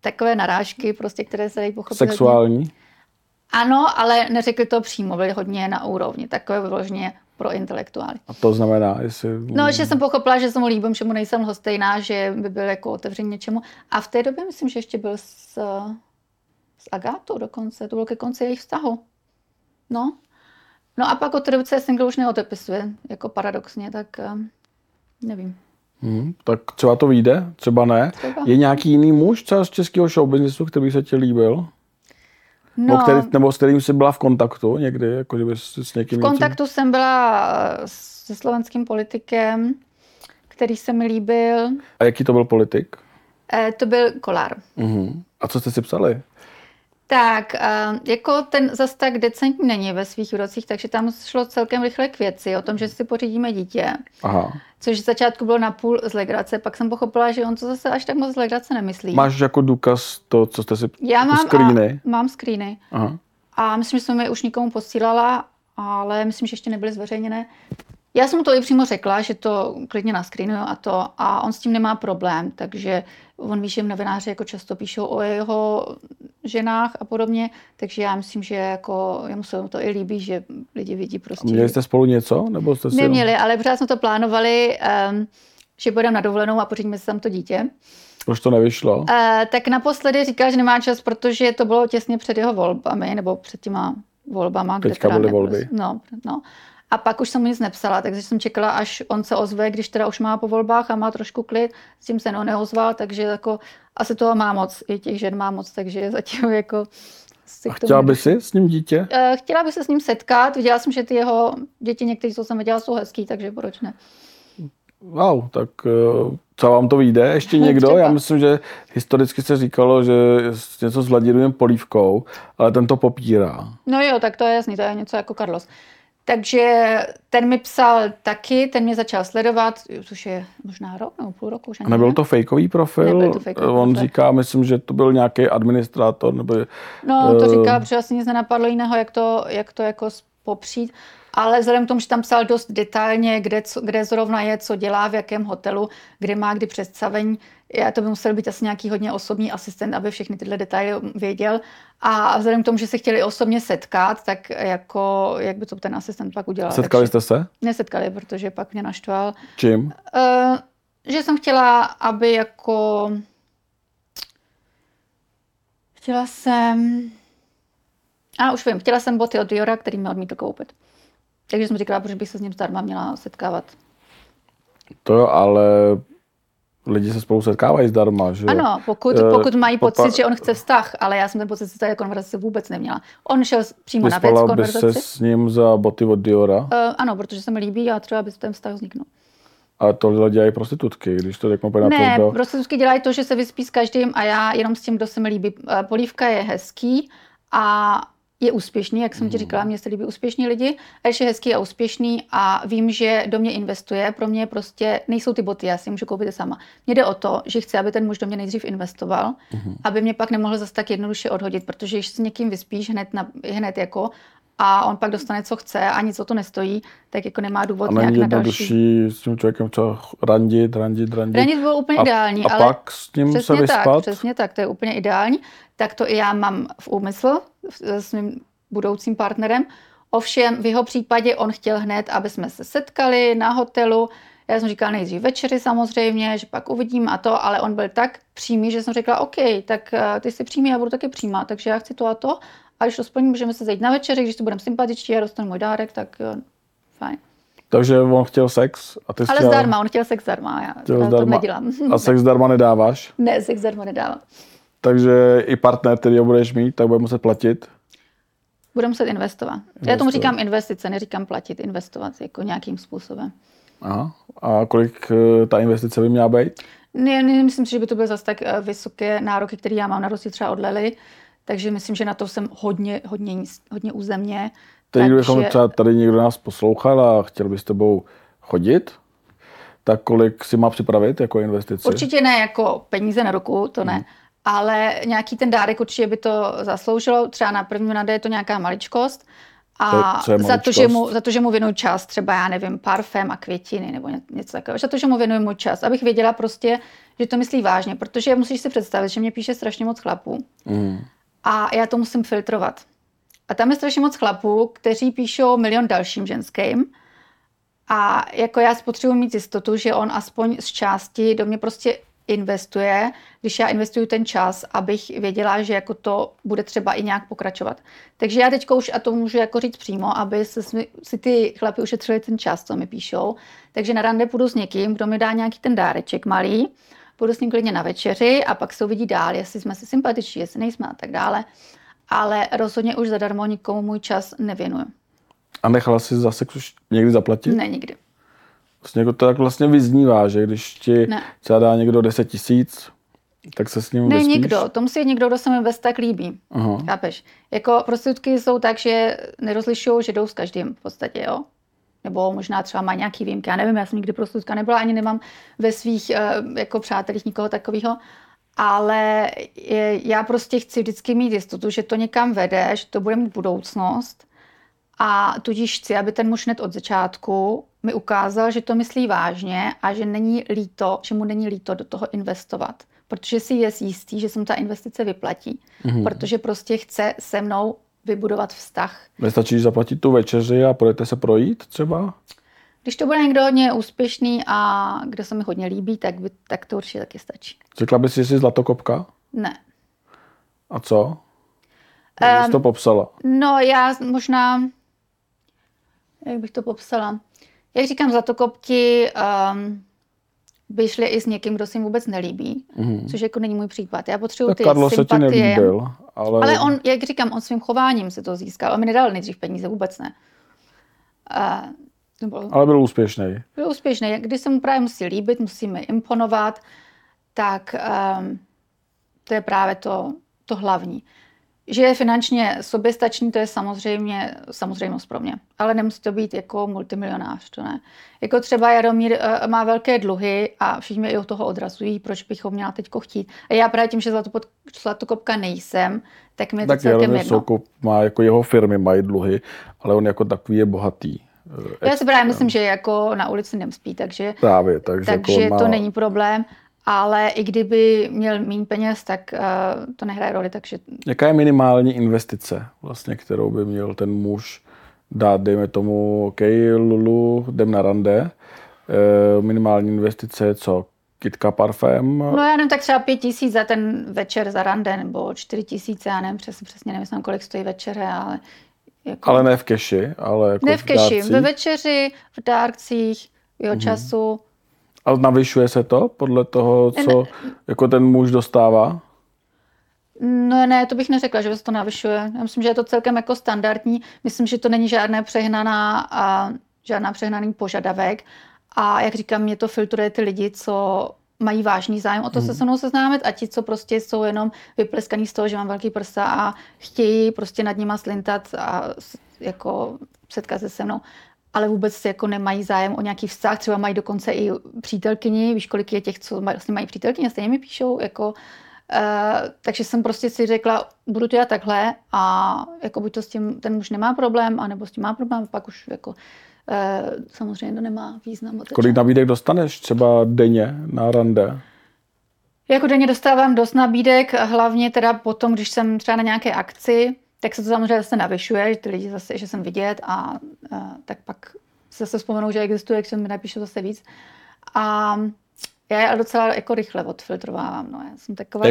takové narážky, prostě, které se dají pochopit. Sexuální? Hodně. Ano, ale neřekli to přímo, byli hodně na úrovni, takové vyloženě pro intelektuály. A to znamená, jestli... No, že jsem pochopila, že se mu líbím, že mu nejsem lhostejná, že by byl jako otevřený něčemu. A v té době myslím, že ještě byl s Agátou dokonce, to bylo ke konci jejich vztahu. No a pak od té doby se single už neodepisuje, jako paradoxně, tak nevím. Tak třeba to vyjde, třeba ne. Třeba. Je nějaký jiný muž třeba z českého showbiznesu, který se ti líbil? No, nebo s kterým jsi byla v kontaktu někdy? Jako, že s někým v kontaktu jsem byla se slovenským politikem, který se mi líbil. A jaký to byl politik? To byl Kollár. A co jste si psali? Tak, jako ten zas tak decentní není ve svých úrocích, takže tam šlo celkem rychle k věci o tom, že si pořídíme dítě. Aha. Což v začátku bylo napůl z legrace, pak jsem pochopila, že on to zase až tak moc z legrace nemyslí. Máš jako důkaz to, co jste si... Já mám screeny. Mám screeny. Aha. A myslím, že jsem je už nikomu posílala, ale myslím, že ještě nebyly zveřejněné. Já jsem mu to i přímo řekla, že to klidně nascreenuju a to, a on s tím nemá problém, takže on ví, že novináři jako často píšou o jeho ženách a podobně, takže já myslím, že jako jemu se to i líbí, že lidi vidí prostě. A měli jste spolu něco? Nebo jste si neměli, jenom... ale pořád jsme to plánovali, že budeme na dovolenou a pořídíme si tam to dítě. Proč to nevyšlo? Tak naposledy říkal, že nemá čas, protože to bylo těsně před jeho volbami, nebo před těma volbama. Teďka byly volby. No. A pak už jsem nic nepsala, takže jsem čekala, až on se ozve, když teda už má po volbách a má trošku klid, s tím se neozval, takže jako asi toho má moc, i těch žen má moc, takže zatím jako... A chtěla by si s ním dítě? Chtěla by se s ním setkat, viděla jsem, že ty jeho děti, někteří, co jsem viděla, jsou hezký, takže proč ne? Wow, tak co vám to vyjde? Ještě někdo? Já myslím, že historicky se říkalo, že něco s Vladimírem Polívkou, ale ten to popírá. No jo, tak to je jasný, to je něco jako Carlos. Takže ten mi psal taky, ten mě začal sledovat, což je možná rok nebo půl roku. Už ani nebyl to fejkový profil? On říká, myslím, že to byl nějaký administrátor. Nebo, no, to říká, protože asi nic nenapadlo jiného, jak to jako popřít. Ale vzhledem k tomu, že tam psal dost detailně, kde zrovna je, co dělá, v jakém hotelu, kde má kdy představení. To by musel být asi nějaký hodně osobní asistent, aby všechny tyhle detaily věděl. A vzhledem k tomu, že se chtěli osobně setkat, tak jako, jak by to ten asistent pak udělal. Setkali jste se? Nesetkali, protože pak mě naštval. Čím? Že jsem chtěla, aby jako... Chtěla jsem boty od Diora, který mi odmítl koupit. Takže jsem říkala, proč bych se s ním zdarma měla setkávat. To jo, ale lidi se spolu setkávají zdarma, že? Ano, pokud mají pocit, že on chce vztah, ale já jsem ten pocit, že té konverzace vůbec neměla. On šel přímo na věc konverzaci. Vyspala by se s ním za boty od Diora? Ano, protože se mi líbí a třeba by ten vztah vzniknul. A tohle dělají prostitutky, když to řeknu na to. Ne, prostitutky dělají to, že se vyspí s každým a já jenom s tím, kdo se mi líbí. Polívka je hezký a je úspěšný, jak jsem ti říkala, mně se líbí úspěšní lidi, a ještě je hezký a úspěšný a vím, že do mě investuje, pro mě prostě nejsou ty boty, já si můžu koupit sama. Mně jde o to, že chci, aby ten muž do mě nejdřív investoval, aby mě pak nemohl zase tak jednoduše odhodit, protože když se někým vyspíš hned jako a on pak dostane, co chce a nic o to nestojí, tak jako nemá důvod nějak na další. A není jednodušší s tím člověkem co randit. Randit bylo úplně ideální, ale pak s ním se vyspat. Přesně tak, to je úplně ideální. Tak to i já mám v úmyslu s mým budoucím partnerem. Ovšem v jeho případě on chtěl hned, aby jsme se setkali na hotelu. Já jsem říkala nejdřív večeři samozřejmě, že pak uvidím a to, ale on byl tak přímý, že jsem řekla OK, tak ty jsi přímý, já budu taky přímá, takže já chci to a to. A když to splním, můžeme se zajít na večeři, když to budeme sympatičtí, já dostanu můj dárek, tak jo, fajn. Takže on chtěl sex a ty jsi chtěla... Ale zdarma, on chtěl sex zdarma, já to nedělám. A sex zdarma nedáváš? Ne, sex zdarma nedávám. Takže i partner, který ho budeš mít, tak bude muset platit? Bude muset investovat. Já tomu říkám investice, neříkám platit, investovat jako nějakým způsobem. Aha. A kolik ta investice by měla být? Ne, myslím si, že by to byly zase tak vysoké nároky, které já mám na rozdíl třeba od Lely, takže myslím, že na to jsem hodně u země. Teď, kdybychom třeba tady někdo nás poslouchal a chtěl by s tebou chodit, tak kolik si má připravit jako investici? Určitě ne jako peníze na ruku, to ne, ale nějaký ten dárek určitě by to zasloužilo, třeba na první rande je to nějaká maličkost, a za to, že mu věnuju čas, třeba já nevím, parfém a květiny nebo něco takového. Za to, že mu věnuju můj čas, abych věděla prostě, že to myslí vážně, protože musíš si představit, že mě píše strašně moc chlapů. A já to musím filtrovat. A tam je strašně moc chlapů, kteří píšou milion dalším ženským. A jako já potřebuji mít jistotu, že on aspoň z části do mě prostě investuje, když já investuju ten čas, abych věděla, že jako to bude třeba i nějak pokračovat. Takže já teďko už, a to můžu jako říct přímo, aby si ty chlapi ušetřili ten čas, co mi píšou. Takže na rande půjdu s někým, kdo mi dá nějaký ten dáreček malý, půjdu s ním klidně na večeři a pak se uvidí dál, jestli jsme si sympatiční, jestli nejsme a tak dále. Ale rozhodně už zadarmo nikomu můj čas nevěnuju. A nechala jsi za sex už někdy zaplatit? Ne, nikdy. Vlastně to tak vlastně vyznívá, že když ti třeba dá někdo 10 000, tak se s ním vyspíš? Ne, nikdo. To musí někdo, kdo se mi vůbec tak líbí. Aha. Chápeš? Jako prostitutky jsou tak, že nerozlišují, že jdou s každým v podstatě, jo? Nebo možná třeba má nějaký výjimky. Já nevím, já jsem nikdy prostitutka nebyla, ani nemám ve svých jako přátelích nikoho takového. Ale já prostě chci vždycky mít jistotu, že to někam vede, že to bude mít budoucnost. A tudíž chci, aby ten muž hned od začátku mi ukázal, že to myslí vážně a že není líto, že mu není líto do toho investovat. Protože si je jistý, že se mu ta investice vyplatí. Mm-hmm. Protože prostě chce se mnou vybudovat vztah. Nestačí zaplatit tu večeři a půjdete se projít třeba? Když to bude někdo hodně úspěšný a kdo se mi hodně líbí, tak to určitě taky stačí. Řekla bys, že jsi zlatokopka? Ne. A co? Jak jsi to popsala? No já možná... Jak bych to popsala? Jak říkám, zlatokopky by šli i s někým, kdo se jim vůbec nelíbí, což jako není můj případ. Já potřebuji ty Carlos sympatie. Se ti nelíbil, ale on, jak říkám, on svým chováním se to získal. On mi nedal nejdřív peníze, vůbec ne. Ale byl úspěšný. Byl úspěšný. Když se mu právě musí líbit, musíme imponovat, tak to je právě to hlavní. Že je finančně soběstačný, to je samozřejmě samozřejmost pro mě. Ale nemusí to být jako multimilionář, to ne. Jako třeba Jaromír má velké dluhy a všichni mě i od toho odrazují, proč bych ho měla teďko chtít. A já právě tím, že zlatokopka nejsem, tak mě to celkem jedno. Tak Jaromír Soukup má, jako jeho firmy mají dluhy, ale on jako takový je bohatý. Já si právě myslím, že jako na ulici nespí, takže, právě, takže jako to není problém. Ale i kdyby měl méně peněz, tak to nehraje roli. Takže... Jaká je minimální investice, vlastně, kterou by měl ten muž dát? Dejme tomu, OK, Lulu, jdem na rande. Minimální investice, co? Kytka, parfém? No já nevím, tak třeba 5 000 za ten večer za rande, nebo 4 000, já nevím, přesně nevím, kolik stojí večeře, ale... Jako... Ale ne v keši, ale jako ne v keši, ve večeři, v dárcích, jeho času. A navyšuje se to podle toho, co jako ten muž dostává? No ne, to bych neřekla, že se to navyšuje. Já myslím, že je to celkem jako standardní. Myslím, že to není žádný přehnaný požadavek. A jak říkám, mě to filtruje ty lidi, co mají vážný zájem o to se mnou seznámit a ti, co prostě jsou jenom vypleskaní z toho, že mám velký prsa a chtějí prostě nad nima slintat a jako setkat se se mnou. Ale vůbec jako nemají zájem o nějaký vztah, třeba mají dokonce i přítelkyni, víš, kolik je těch, co vlastně mají přítelkyně, stejně mi píšou, jako, takže jsem prostě si řekla, budu to dělat takhle a jako buď to s tím ten muž nemá problém, anebo s tím má problém, pak už jako samozřejmě to nemá význam. Kolik nabídek dostaneš třeba denně na rande? Jako denně dostávám dost nabídek, hlavně teda potom, když jsem třeba na nějaké akci, tak se to samozřejmě zase navyšuje, že ty lidi zase, že jsem vidět a tak pak se zase vzpomenou, že existuje, když mi napíšu zase víc. A já je docela jako rychle odfiltrovávám, no já jsem taková...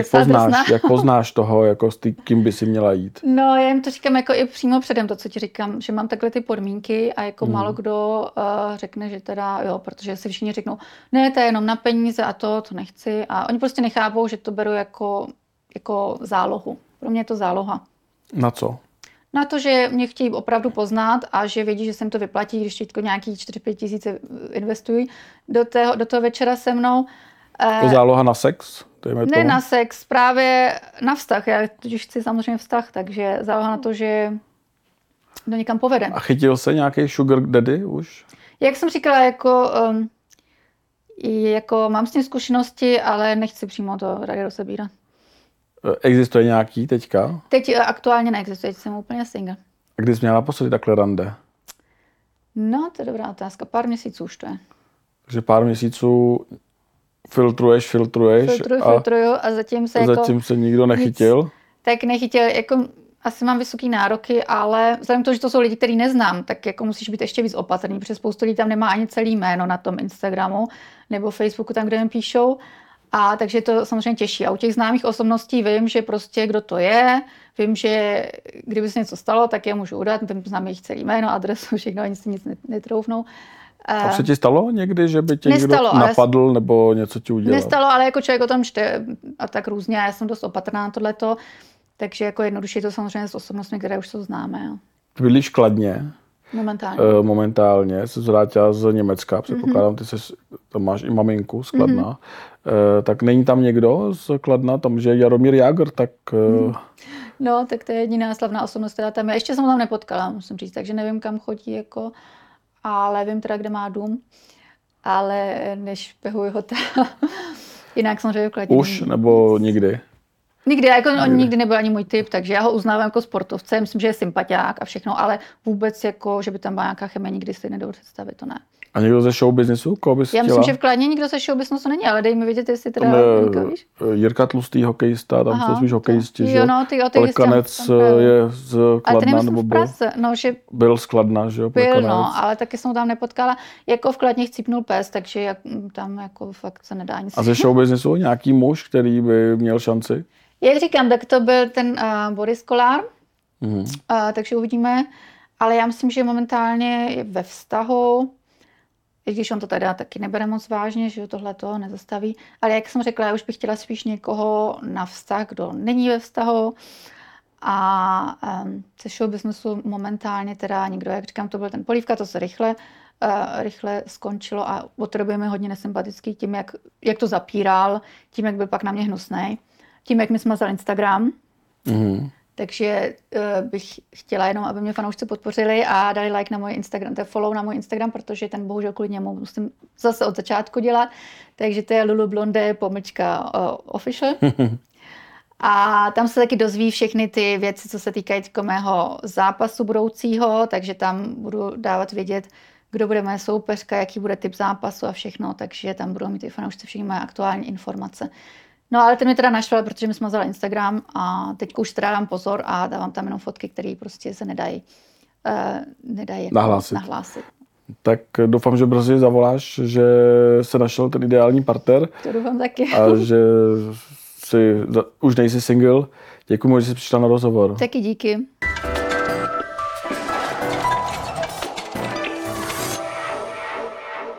Jak poznáš toho, jako s kým by si měla jít? No já jim to říkám jako i přímo předem, to, co ti říkám, že mám takhle ty podmínky a jako málo kdo řekne, že teda jo, protože si všichni řeknou, ne, to je jenom na peníze a to nechci a oni prostě nechápou, že to beru jako zálohu. Pro mě je to záloha. Na co? Na to, že mě chtějí opravdu poznat a že vědí, že jsem to vyplatí, když teďko nějaký 4-5 tisíce investují do toho večera se mnou. To záloha na sex? Ne na sex, právě na vztah. Já totiž chci samozřejmě vztah, takže záloha na to, že do někam povede. A chytil se nějaký sugar daddy už? Jak jsem říkala, jako mám s tím zkušenosti, ale nechci přímo to raději rozebírat. Existuje nějaký teďka? Teď aktuálně neexistuje, jsem úplně single. A kdy jsi měla naposledy takhle rande? No, to je dobrá otázka. Pár měsíců už to je. Takže pár měsíců filtruješ. Filtruju a zatím se nikdo nechytil? Nic, tak nechytil, asi mám vysoký nároky, ale vzhledem k tomu, že to jsou lidi, který neznám, tak musíš být ještě víc opatrný, protože spoustu lidí tam nemá ani celý jméno na tom Instagramu nebo Facebooku, tam, kde jim píšou. A takže to samozřejmě těší. A u těch známých osobností vím, že prostě kdo to je, vím, že kdyby se něco stalo, tak já můžu udat, znám jejich celý jméno, adresu, všechno, oni si nic netroufnou. A se ti stalo někdy, že by tě někdo napadl nebo něco ti udělal? Nestalo, ale jako člověk o tom čte a tak různě, já jsem dost opatrná na tohleto, takže jako jednodušší je to samozřejmě s osobnostmi, které už jsou známé. Jo. Bydlíš v Kladně? Momentálně. Jsi vrátila z Německa, předpokládám, ty tam máš i maminku z Kladna. Tak není tam někdo z Kladna, tam že Jaromír Jágr, tak... No, tak to je jediná slavná osobnost, která tam je. Ještě jsem ho tam nepotkala, musím říct, takže nevím, kam chodí, ale vím teda, kde má dům, ale nešpehuji ho teda. Jinak samozřejmě v Kladně. Už nebo nikdy? Nikdy, on nikdy nebyl ani můj typ, takže já ho uznávám jako sportovce, myslím, že je sympatiák a všechno, ale vůbec že by tam byla nějaká chemie, nikdy si nedovedu představit, to ne. A někdo ze show businessu? Já myslím, že v Kladně nikdo ze show businessu není, ale dej mi vědět, jestli teda někdo, víš? Jirka Tlustý, hokejista, tam jsou spíš hokejisti, že jo? No, ty Plekanec je z Kladna, nebo byl z Kladna, že jo? Byl, ale taky jsem ho tam nepotkala. Jako v Kladně chcípnul pes, takže tam fakt se nedá nic. A ze show businessu nějaký muž, který by měl šanci? Jak říkám, tak to byl ten Boris Kollár, takže uvidíme, ale já myslím, že momentálně je ve vztahu, i když on to teda taky nebere moc vážně, že tohle to nezastaví, ale jak jsem řekla, já už bych chtěla spíš někoho na vztah, kdo není ve vztahu a ze show businessu momentálně teda nikdo, jak říkám, to byl ten Polívka, to se rychle skončilo a potřebujeme hodně nesympatický tím, jak to zapíral, tím, jak byl pak na mě hnusnej. Tím, jak mi smazal Instagram, takže bych chtěla jenom, aby mě fanoušci podpořili a dali like na můj Instagram, to je follow na můj Instagram, protože ten bohužel kvůli němu musím zase od začátku dělat, takže to je Lulu Blonde _ official. A tam se taky dozví všechny ty věci, co se týkají mého zápasu budoucího, takže tam budu dávat vědět, kdo bude moje soupeřka, jaký bude typ zápasu a všechno, takže tam budou mít ty fanoušci všechny moje aktuální informace. No ale ten mě teda našel, protože mi smazal Instagram a teď už teda dám pozor a dávám tam jenom fotky, které prostě se nedají nahlásit. Tak doufám, že brzy zavoláš, že se našel ten ideální partner. To doufám taky. A že už nejsi single. Děkuji, že jsi přišla na rozhovor. Taky díky.